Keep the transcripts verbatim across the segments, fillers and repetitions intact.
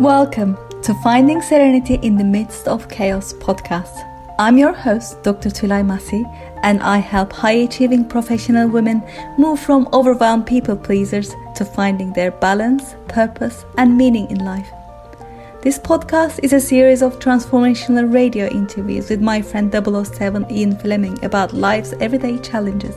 Welcome to Finding Serenity in the Midst of Chaos podcast. I'm your host, Doctor Tulay Masi, and I help high-achieving professional women move from overwhelmed people-pleasers to finding their balance, purpose, and meaning in life. This podcast is a series of transformational radio interviews with my friend double oh seven Ian Fleming about life's everyday challenges.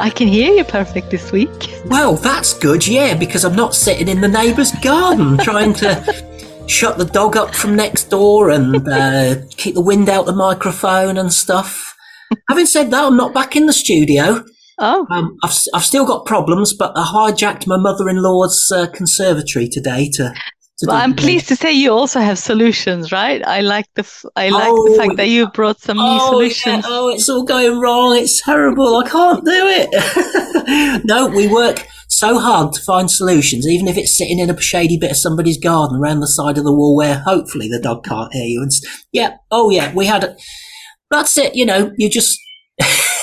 I can hear you perfect this week. Well, that's good, yeah, because I'm not sitting in the neighbour's garden trying to shut the dog up from next door and uh, keep the wind out the microphone and stuff. Having said that, I'm not back in the studio. Oh, um, I've I've still got problems, but I hijacked my mother-in-law's uh, conservatory today to. to well, I'm pleased to say you also have solutions, right? I like the f- I like oh, the fact that you brought some oh, new solutions. Yeah. Oh, it's all going wrong. It's horrible. I can't do it. No, we work so hard to find solutions, even if it's sitting in a shady bit of somebody's garden around the side of the wall where hopefully the dog can't hear you. And yeah, oh yeah, we had it. That's it. You know, you just,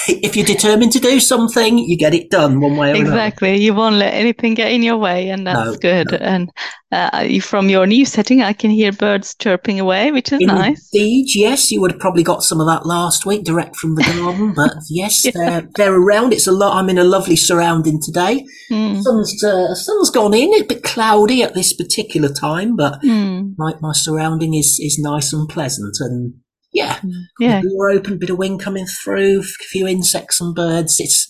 if you're determined to do something, you get it done one way or another. Exactly. You won't let anything get in your way, and that's no, good. No. And uh, from your new setting, I can hear birds chirping away, which is Indeed, nice. Indeed, yes. You would have probably got some of that last week direct from the garden, but yes, yeah. they're, they're around. It's a lot. I'm in a lovely surrounding today. Mm. Sun's, uh, sun's gone in. It's a bit cloudy at this particular time, but mm. my, my surrounding is, is nice and pleasant. And Yeah, yeah. Door open, bit of wind coming through, a few insects and birds. It's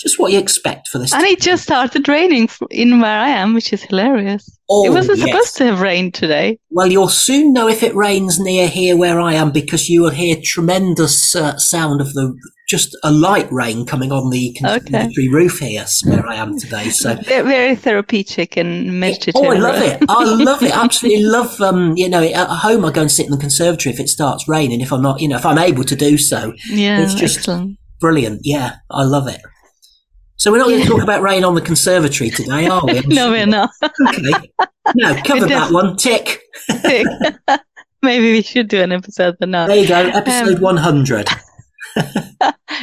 just what you expect for this. And time. It just started raining in where I am, which is hilarious. Oh, it wasn't yes. supposed to have rained today. Well, you'll soon know if it rains near here where I am, because you will hear tremendous uh, sound of the just a light rain coming on the conservatory okay. roof here where I am today. So they're very therapeutic and meditative. Oh, I love it. I love it. Absolutely love, um, you know, at home I go and sit in the conservatory if it starts raining, if I'm not, you know, if I'm able to do so. Yeah, it's just excellent. Brilliant. Yeah, I love it. So we're not going to talk about rain on the conservatory today, are we? No, we're not. Okay. No, cover that one. Tick. Tick. Maybe we should do an episode or not. There you go. Episode um, one hundred.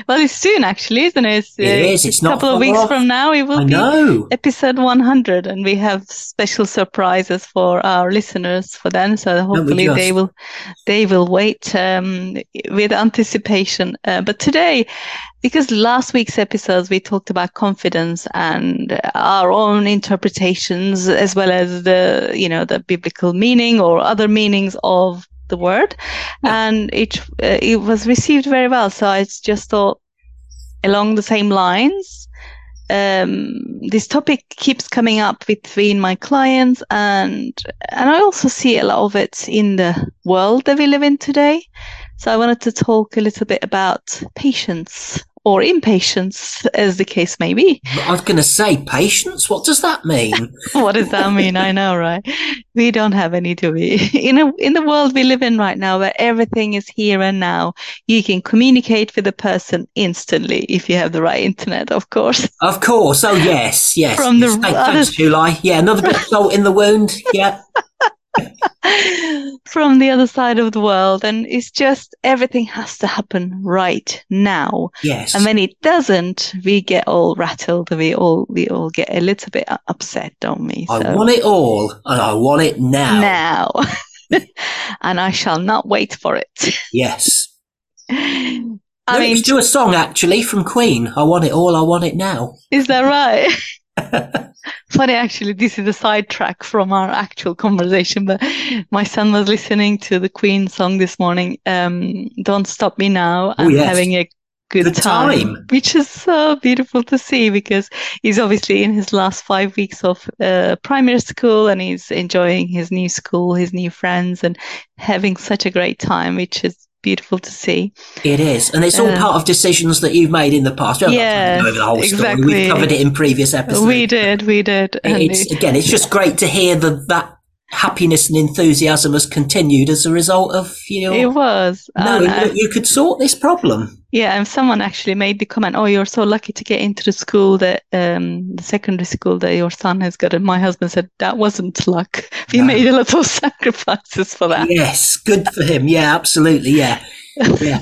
Well, it's soon, actually, isn't it? It's, it uh, is. It's not a couple of weeks off. From now. It will I be know. Episode one hundred, and we have special surprises for our listeners for then. So hopefully no, they will, they will wait um, with anticipation. Uh, but today, because last week's episodes we talked about confidence and our own interpretations, as well as the you know the biblical meaning or other meanings of the word, yeah. and it uh, it was received very well. So I just thought, along the same lines, um, this topic keeps coming up between my clients, and and I also see a lot of it in the world that we live in today. So I wanted to talk a little bit about patience or impatience, as the case may be. I was going to say, patience? What does that mean? What does that mean? I know, right? We don't have any, do we? In, a, in the world we live in right now, where everything is here and now, you can communicate with a person instantly, if you have the right internet, of course. Of course. Oh, yes, yes. From yes. the oh, Thanks, Tulay. Yeah, another bit of salt in the wound. Yeah. From the other side of the world, and it's just everything has to happen right now. Yes, and when it doesn't, we get all rattled. We all we all get a little bit upset, don't we? So, I want it all, and I want it now. Now, and I shall not wait for it. Yes, I Let's mean, do a song actually from Queen. I want it all. I want it now. Is that right? Funny, actually, this is a sidetrack from our actual conversation, but my son was listening to the Queen song this morning, um, Don't Stop Me Now, and oh, yes. having a good time, time, which is so beautiful to see, because he's obviously in his last five weeks of uh, primary school, and he's enjoying his new school, his new friends, and having such a great time, which is beautiful to see. It is, and it's all um, part of decisions that you've made in the past. Yeah, over the whole exactly. story. We've covered it in previous episodes. We did, we did. And it's, it, again, it's just great to hear the, that happiness and enthusiasm has continued as a result of, you know, it was no uh, you, you could sort this problem. Yeah, and someone actually made the comment, oh, you're so lucky to get into the school that um the secondary school that your son has got. And my husband said, that wasn't luck, he no. made a lot of sacrifices for that. Yes, good for him. Yeah, absolutely. Yeah. Yeah.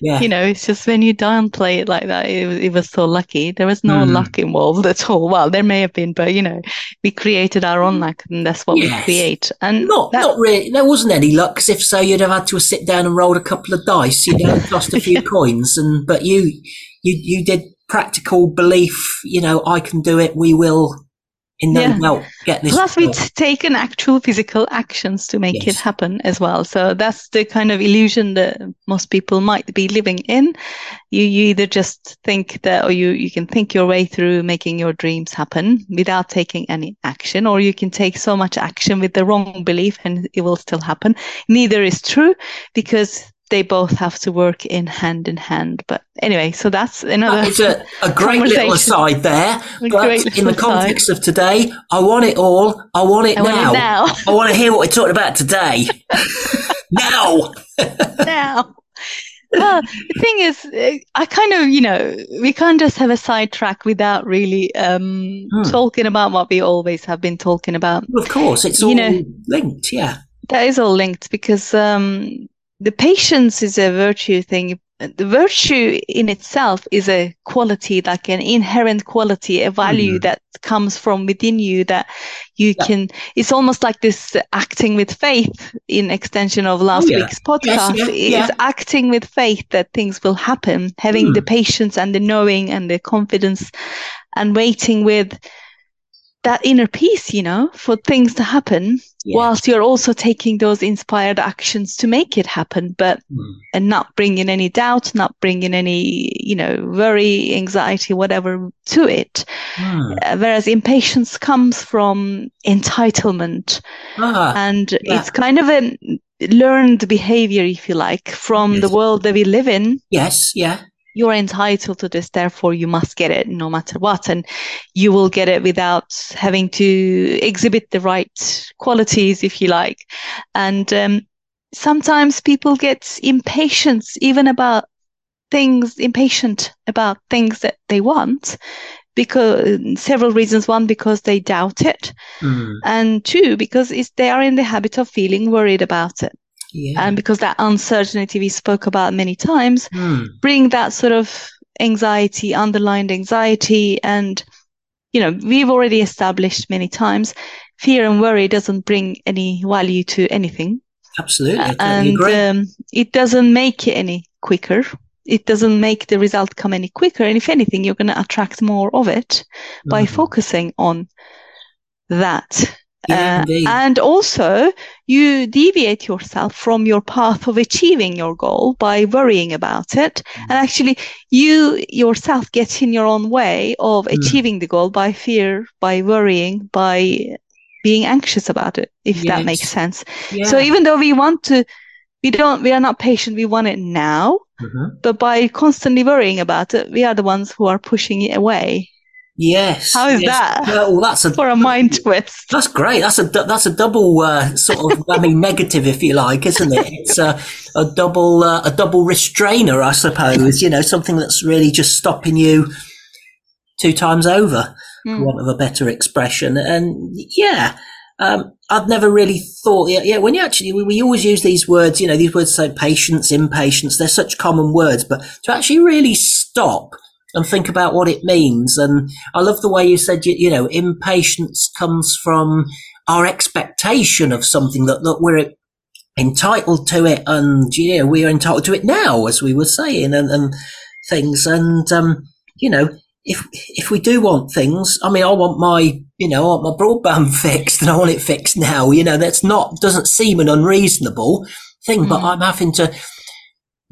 Yeah. You know, it's just when you downplay it like that, it, it was so lucky. There was no mm. luck involved at all. Well, there may have been, but you know, we created our own luck, and that's what yes. we create. And not that, not really. There wasn't any luck, because if so, you'd have had to sit down and roll a couple of dice. You'd have tossed a few yeah. coins, and but you, you, you did practical belief. You know, I can do it. We will. In no yeah. doubt, get this. Plus, we've taken actual physical actions to make yes. it happen as well. So that's the kind of illusion that most people might be living in. You, you either just think that, or you, you can think your way through making your dreams happen without taking any action, or you can take so much action with the wrong belief and it will still happen. Neither is true, because they both have to work in hand in hand. But anyway, so that's another that is a, a great little aside there. But in the context of today, I want it all. I want it, I now. Want it now. I want to hear what we're talking about today. Now. Now. Well, the thing is, I kind of, you know, we can't just have a sidetrack without really um, hmm. talking about what we always have been talking about. Of course, it's all you know, linked, yeah. That is all linked, because... Um, the patience is a virtue thing. The virtue in itself is a quality, like an inherent quality, a value mm. that comes from within you, that you yeah. can, it's almost like this acting with faith in extension of last oh, yeah. week's podcast. Yes, yeah, yeah. It's acting with faith that things will happen, having mm. the patience and the knowing and the confidence, and waiting with that inner peace, you know, for things to happen, yeah. whilst you're also taking those inspired actions to make it happen, but mm. and not bringing any doubt, not bringing any, you know, worry, anxiety, whatever to it. Mm. Uh, whereas impatience comes from entitlement, ah, and yeah. it's kind of a learned behavior, if you like, from yes. the world that we live in. Yes, yeah. You're entitled to this, therefore you must get it no matter what, and you will get it without having to exhibit the right qualities, if you like. And um, sometimes people get impatient, even about things, impatient about things that they want, because several reasons. One, because they doubt it, mm. and two, because it's, they are in the habit of feeling worried about it. Yeah. And because that uncertainty we spoke about many times, mm. bring that sort of anxiety, underlined anxiety. And, you know, we've already established many times, fear and worry doesn't bring any value to anything. Absolutely. I totally agree. And um, it doesn't make it any quicker. It doesn't make the result come any quicker. And if anything, you're going to attract more of it mm-hmm. by focusing on that. Uh, and also, you deviate yourself from your path of achieving your goal by worrying about it. Mm. And actually, you yourself get in your own way of mm. achieving the goal by fear, by worrying, by being anxious about it, if yes. that makes sense. Yeah. So even though we want to, we don't, we are not patient, we want it now. Mm-hmm. But by constantly worrying about it, we are the ones who are pushing it away. Yes. How is yes. that? Well, that's a, for a mind twist. That's great. That's a that's a double uh, sort of I mean, negative, if you like, isn't it? It's a a double uh, a double restrainer, I suppose. You know, something that's really just stopping you two times over, mm. for want of a better expression. And yeah, um, I've never really thought. Yeah, yeah. When you actually we, we always use these words. You know, these words like patience, impatience. They're such common words, but to actually really stop and think about what it means. And I love the way you said, you, you know, impatience comes from our expectation of something, that, that we're entitled to it, and, you know, we're entitled to it now, as we were saying, and, and things. And, um, you know, if if we do want things, I mean, I want my, you know, I want my broadband fixed, and I want it fixed now. You know, that's not, doesn't seem an unreasonable thing, mm. but I'm having to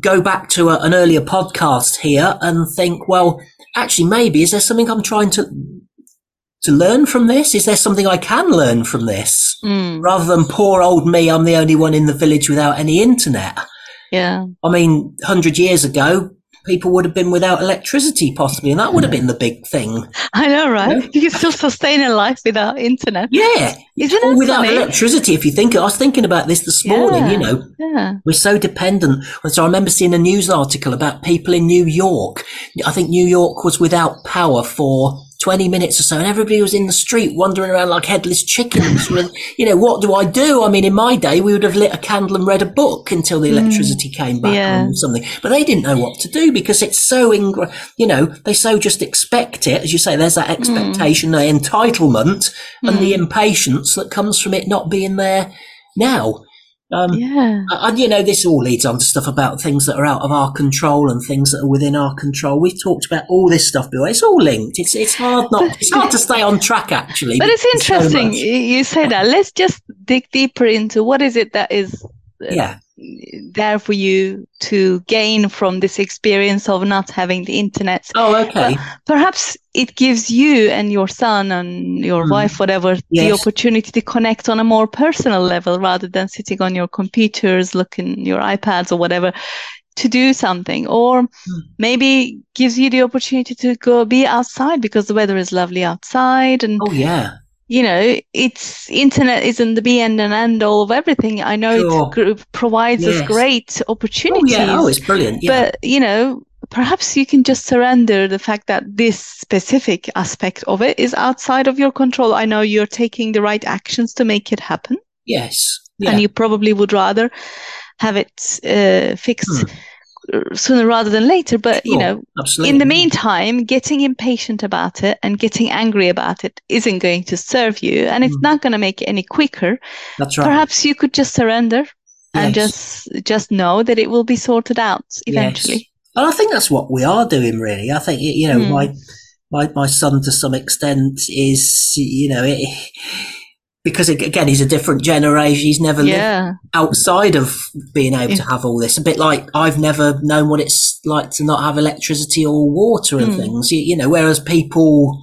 go back to a, an earlier podcast here and think, well, actually, maybe is there something I'm trying to to learn from this? Is there something I can learn from this? Mm. Rather than poor old me, I'm the only one in the village without any internet. Yeah. I mean, one hundred years ago, people would have been without electricity, possibly, and that would have been the big thing. I know, right? You know? You can still sustain a life without internet. Yeah. Isn't or it without funny? Electricity, if you think of it. I was thinking about this this morning, yeah. you know. Yeah. We're so dependent. And so I remember seeing a news article about people in New York. I think New York was without power for twenty minutes or so, and everybody was in the street wandering around like headless chickens. You know, what do I do? I mean, in my day, we would have lit a candle and read a book until the electricity mm. came back yeah. or something. But they didn't know what to do because it's so, ingra- you know, they so just expect it. As you say, there's that expectation, mm. the entitlement mm. and the impatience that comes from it not being there now. Um, yeah. And, you know, this all leads on to stuff about things that are out of our control and things that are within our control. We've talked about all this stuff before. It's all linked. It's it's hard not. But, it's hard to stay on track, actually. But it's interesting so you say that. Let's just dig deeper into what is it that is uh, yeah. there for you to gain from this experience of not having the internet. Oh, okay. But perhaps it gives you and your son and your mm. wife, whatever, yes. the opportunity to connect on a more personal level rather than sitting on your computers, looking your iPads or whatever, to do something. Or mm. maybe gives you the opportunity to go be outside because the weather is lovely outside. And oh, yeah. you know, it's internet isn't the be end and end all of everything. I know sure. it gr- provides yes. us great opportunities. Oh, yeah. Oh, it's brilliant. Yeah. But, you know, perhaps you can just surrender the fact that this specific aspect of it is outside of your control. I know you're taking the right actions to make it happen. Yes. Yeah. And you probably would rather have it uh, fixed hmm. sooner rather than later. But, sure. you know, absolutely. In the meantime, getting impatient about it and getting angry about it isn't going to serve you. And it's hmm. not going to make it any quicker. That's right. Perhaps you could just surrender yes. and just just know that it will be sorted out eventually. Yes. And I think that's what we are doing, really. I think, you know, mm. my, my my son, to some extent, is, you know, it, because, it, again, he's a different generation. He's never yeah. lived outside of being able yeah. to have all this. A bit like I've never known what it's like to not have electricity or water and mm. things, you, you know, whereas people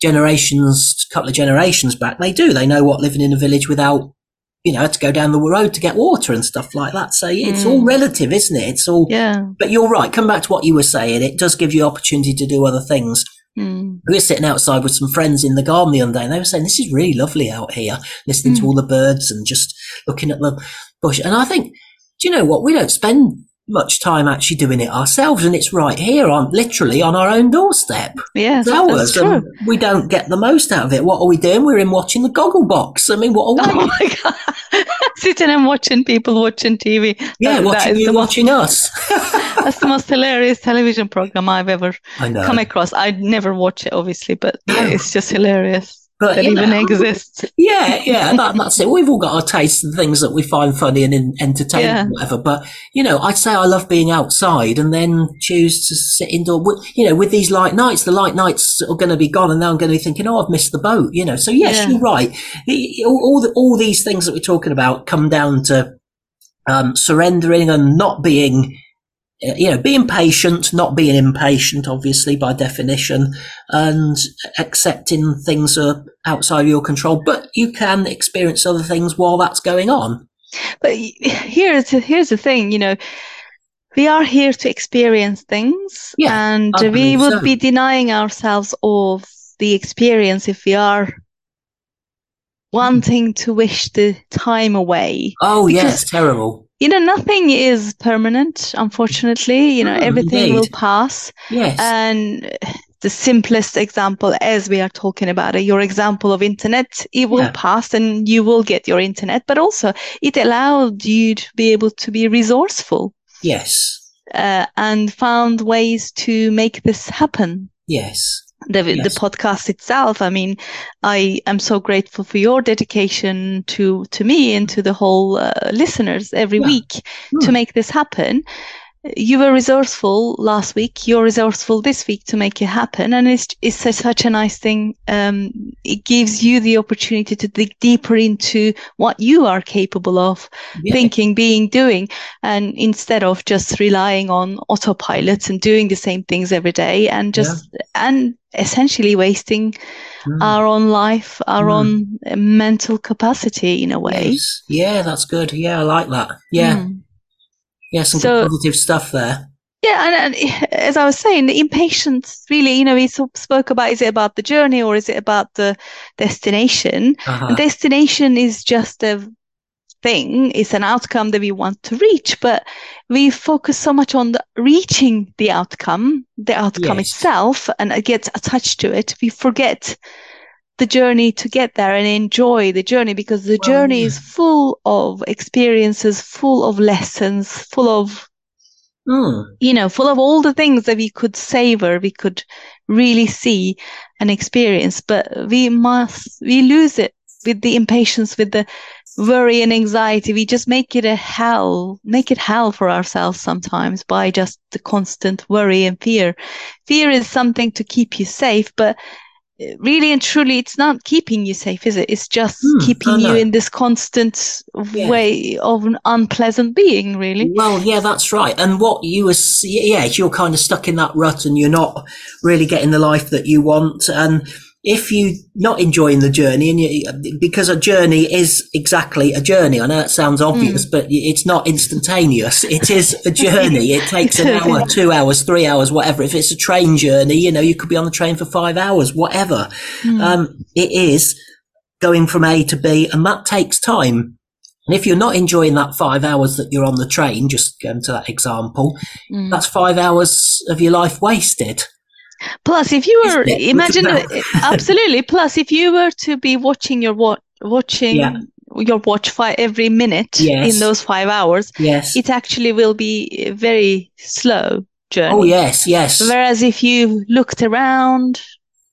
generations, a couple of generations back, they do. They know what living in a village without, you know, to go down the road to get water and stuff like that. So it's mm. all relative, isn't it? It's all, yeah. but you're right. Come back to what you were saying. It does give you opportunity to do other things. Mm. We were sitting outside with some friends in the garden the other day and they were saying, this is really lovely out here, listening mm. to all the birds and just looking at the bush. And I think, do you know what? We don't spend much time actually doing it ourselves, and it's right here on literally on our own doorstep. Yeah, that's true. And we don't get the most out of it. What are we doing? We're in watching the goggle box. I mean, what are we? Oh my God. Sitting and watching people watching T V. Yeah, that, watching that you watching most, us. That's the most hilarious television program I've ever I know. come across. I'd never watch it, obviously, but no. it's just hilarious. But that even know, exists. Yeah, yeah, that, that's it. We've all got our tastes and things that we find funny and in, entertaining yeah. and whatever. But, you know, I'd say I love being outside and then choose to sit indoor. With, you know, with these light nights, the light nights are going to be gone and now I'm going to be thinking, oh, I've missed the boat, you know. So, yes, yeah. you're right. All, all, the, all these things that we're talking about come down to um, surrendering and not being, you know, being patient, not being impatient, obviously, by definition, and accepting things are outside of your control, but you can experience other things while that's going on. But here's, here's the thing, you know, we are here to experience things, yeah, and I we would so. be denying ourselves of the experience if we are wanting to wish the time away. Oh, yeah, it's terrible. You know, nothing is permanent, unfortunately. You know, oh, everything indeed. will pass. Yes. And the simplest example, as we are talking about it, your example of internet, it will yeah. pass and you will get your internet. But also, it allowed you to be able to be resourceful. Yes. Uh, and found ways to make this happen. Yes. The, yes. the podcast itself, I mean, I am so grateful for your dedication to, to me and to the whole uh, listeners every yeah. week mm. to make this happen. You were resourceful last week. You're resourceful this week to make it happen. And it's, it's a, such a nice thing. Um, it gives you the opportunity to dig deeper into what you are capable of yeah. thinking, being, doing. And instead of just relying on autopilot and doing the same things every day and just, yeah. and essentially wasting mm. our own life, our mm. own mental capacity in a way. Yes. Yeah, that's good. Yeah, I like that. Yeah. Mm. Yeah, some so, positive stuff there. Yeah, and, and as I was saying, the impatience really, you know, we spoke about, is it about the journey or is it about the destination? Uh-huh. Destination is just a thing, it's an outcome that we want to reach, but we focus so much on the, reaching the outcome, the outcome yes. itself, and it gets attached to it. We forget the journey to get there and enjoy the journey, because the well, journey yeah. is full of experiences, full of lessons, full of Mm. you know, full of all the things that we could savor, we could really see and experience. But we must, we lose it with the impatience, with the worry and anxiety. We just make it a hell, make it hell for ourselves sometimes by just the constant worry and fear. Fear is something to keep you safe, but really and truly, it's not keeping you safe, is it? It's just mm, keeping oh no. you in this constant yeah. way of an unpleasant being, really. Well, yeah, that's right. And what you was, yeah, you're kind of stuck in that rut and you're not really getting the life that you want. And if you're not enjoying the journey, and you, because a journey is exactly a journey. I know that sounds obvious, mm. but it's not instantaneous. It is a journey. It takes an hour, two hours, three hours, whatever. If it's a train journey, you know, you could be on the train for five hours, whatever. Mm. Um, it is going from A to B, and that takes time. And if you're not enjoying that five hours that you're on the train, just going to that example, mm. that's five hours of your life wasted. Plus, if you were, imagine, absolutely. Plus, if you were to be watching your watch, watching yeah. your watch fi- every minute yes. in those five hours, yes. it actually will be a very slow journey. Oh, yes, yes. Whereas if you looked around,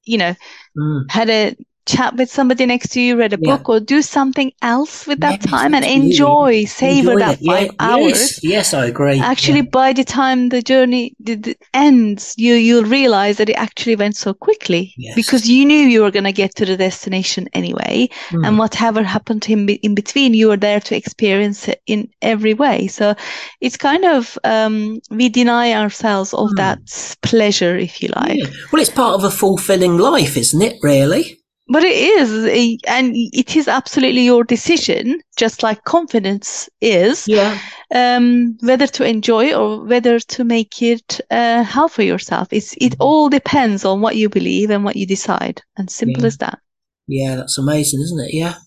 you know, mm. had a chat with somebody next to you, read a book, yeah. or do something else with that yes, time and enjoy, really savor enjoy that five yeah, hours. Yes, yes, I agree. Actually, yeah. by the time the journey the, the ends, you, you'll realize that it actually went so quickly yes. because you knew you were going to get to the destination anyway. Mm. And whatever happened to him in between, you were there to experience it in every way. So it's kind of, um, we deny ourselves of mm. that pleasure, if you like. Yeah. Well, it's part of a fulfilling life, isn't it, really? But it is, and it is absolutely your decision, just like confidence is, yeah. um, whether to enjoy or whether to make it uh, hell for yourself. It's, it all depends on what you believe and what you decide, and simple yeah. as that. Yeah, that's amazing, isn't it? Yeah.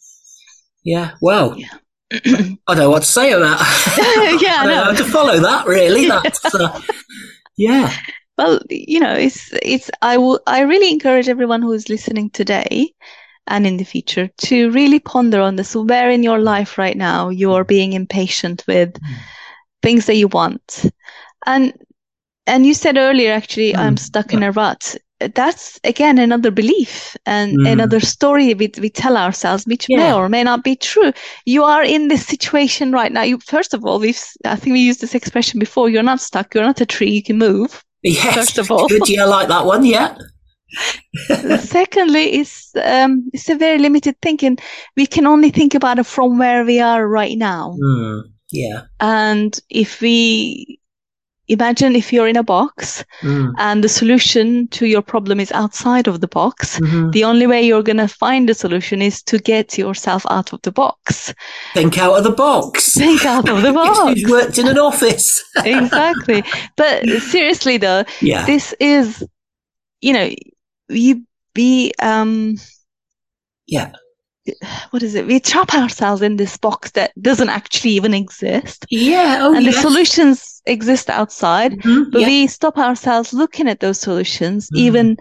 Yeah, well, yeah. I don't know what to say about that. yeah, I don't know how to follow that, really. That's, uh, yeah. Well, you know, it's, it's, I will, I really encourage everyone who is listening today and in the future to really ponder on this. Where in your life right now you are being impatient with mm. things that you want. And, and you said earlier, actually, mm. I'm stuck yeah. in a rut. That's again another belief and mm. another story we, we tell ourselves, which yeah. may or may not be true. You are in this situation right now. You, first of all, we've, I think we used this expression before. You're not stuck. You're not a tree. You can move. Yes. First of all, good. Yeah, I like that one. Yeah. Secondly, it's um, it's a very limited thinking. We can only think about it from where we are right now. Mm, yeah. And if we imagine if you're in a box mm. and the solution to your problem is outside of the box, mm-hmm. the only way you're going to find the solution is to get yourself out of the box. Think out of the box. Think out of the box. You've worked in an office. Exactly. But seriously, though, yeah. this is, you know, you be, um, yeah. what is it? We trap ourselves in this box that doesn't actually even exist. Yeah. Oh, and yes. the solutions exist outside, mm-hmm. but yeah. we stop ourselves looking at those solutions, mm-hmm. even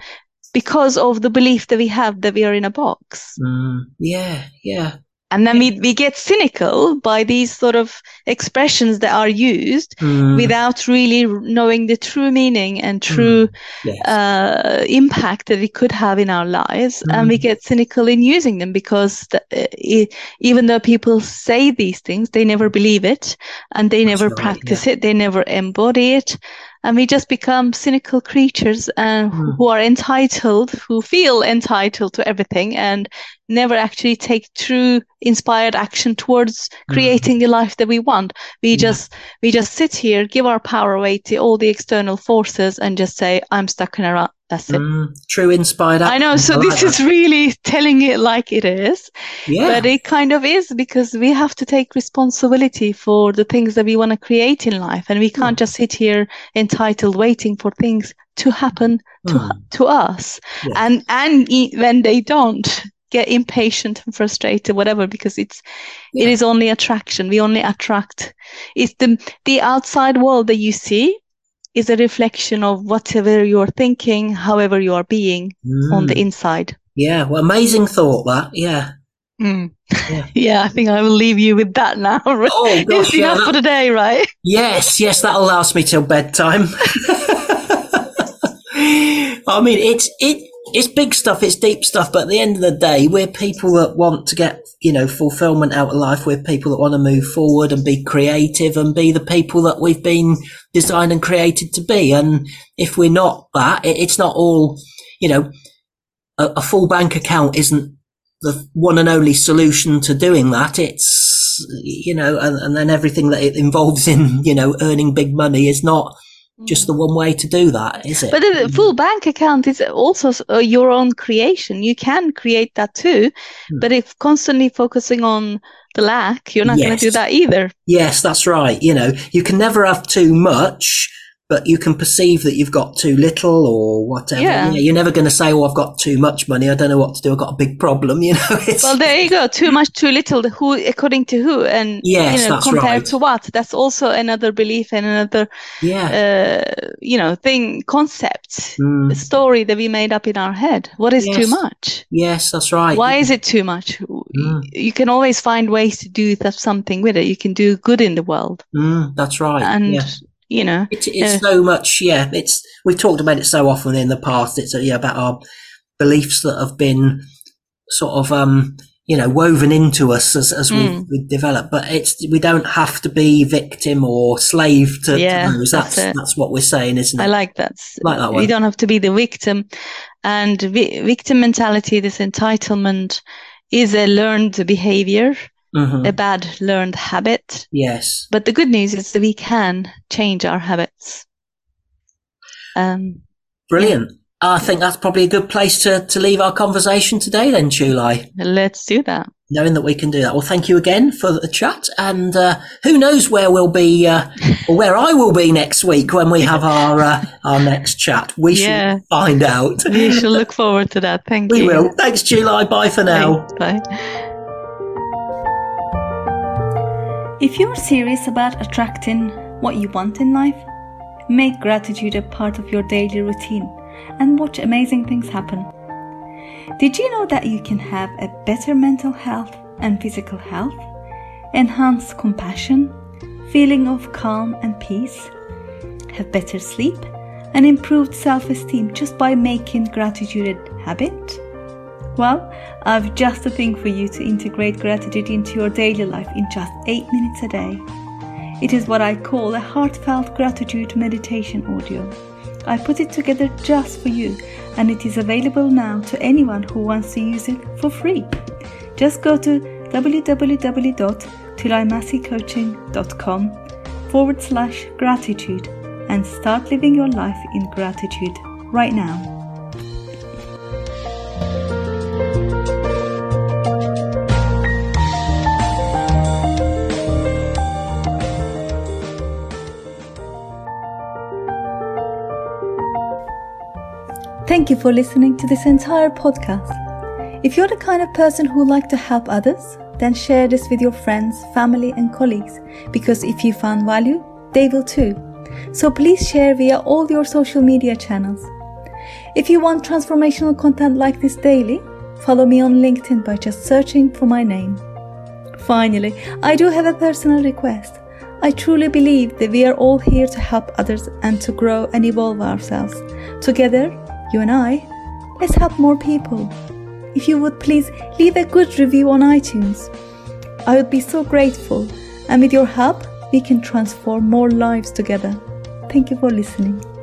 because of the belief that we have that we are in a box. Mm. Yeah. Yeah. And then yeah. we, we get cynical by these sort of expressions that are used mm. without really knowing the true meaning and true mm. yes. uh, impact that it could have in our lives. Mm. And we get cynical in using them because th- it, even though people say these things, they never believe it and they That's never right, practice yeah. it. They never embody it. And we just become cynical creatures and mm. who are entitled, who feel entitled to everything and never actually take true inspired action towards creating the life that we want. We yeah. just we just sit here, give our power away to all the external forces and just say, I'm stuck in a rut. That's it. Mm, true inspired action. I know. So I like this that. Is really telling it like it is. Yeah. But it kind of is, because we have to take responsibility for the things that we want to create in life. And we can't mm. just sit here entitled, waiting for things to happen to, mm. to us. Yeah. And, and e- when they don't, get impatient and frustrated, whatever, because it's yeah. it is only attraction. We only attract. It's the the outside world that you see is a reflection of whatever you're thinking, however you are being mm. on the inside. Yeah, well, amazing thought that. Yeah. Mm. Yeah. yeah, I think I will leave you with that now. Oh, gosh, yeah, enough that, for today, right? Yes, yes, that'll last me till bedtime. I mean, it's it. It's big stuff, it's deep stuff, but at the end of the day, we're people that want to get, you know, fulfillment out of life. We're people that want to move forward and be creative and be the people that we've been designed and created to be. And if we're not that, it, it's not all, you know, a, a full bank account isn't the one and only solution to doing that. It's, you know, and, and then everything that it involves in, you know, earning big money is not just the one way to do that, is it? But the full bank account is also your own creation. You can create that too, hmm. but if constantly focusing on the lack, you're not yes. going to do that either. Yes, that's right. You know, you can never have too much, but you can perceive that you've got too little or whatever. Yeah. You know, you're never going to say, "Oh, I've got too much money. I don't know what to do. I've got a big problem." You know. It's... Well, there you go. Too much, too little. Who, according to who, and yes, you know, compared right. to what? That's also another belief and another, yeah. uh, you know, thing, concept, mm. story that we made up in our head. What is yes. too much? Yes, that's right. Why yeah. is it too much? Mm. You can always find ways to do something with it. You can do good in the world. Mm, that's right. And. Yeah. You know, it, it's uh, so much. Yeah, it's we've talked about it so often in the past. It's uh, yeah, about our beliefs that have been sort of um, you know woven into us as as mm. we develop. But it's we don't have to be victim or slave to, yeah, to those. That's that's, that's what we're saying, isn't it? I like that. Like that one. We don't have to be the victim, and vi- victim mentality, this entitlement, is a learned behavior. Mm-hmm. A bad learned habit. Yes. But the good news is that we can change our habits. Um, Brilliant. Yeah. I think that's probably a good place to, to leave our conversation today then, Tulay. Let's do that. Knowing that we can do that. Well, thank you again for the chat. And uh, who knows where we'll be, uh, or where I will be next week when we have our uh, our next chat. We yeah. shall find out. We shall look forward to that. Thank we you. We will. Thanks, Tulay. Bye for now. Bye. Bye. If you're serious about attracting what you want in life, make gratitude a part of your daily routine and watch amazing things happen. Did you know that you can have a better mental health and physical health, enhanced compassion, feeling of calm and peace, have better sleep and improved self-esteem just by making gratitude a habit? Well, I've just a thing for you to integrate gratitude into your daily life in just eight minutes a day. It is what I call a heartfelt gratitude meditation audio. I put it together just for you, and it is available now to anyone who wants to use it for free. Just go to www.tulaymasicoaching.com forward slash gratitude and start living your life in gratitude right now. Thank you for listening to this entire podcast. If you're the kind of person who like to help others, then share this with your friends, family and colleagues, because if you found value, they will too. So please share via all your social media channels. If you want transformational content like this daily, follow me on LinkedIn by just searching for my name. Finally, I do have a personal request. I truly believe that we are all here to help others and to grow and evolve ourselves. Together, you and I, let's help more people. If you would please leave a good review on iTunes. I would be so grateful, and with your help, we can transform more lives together. Thank you for listening.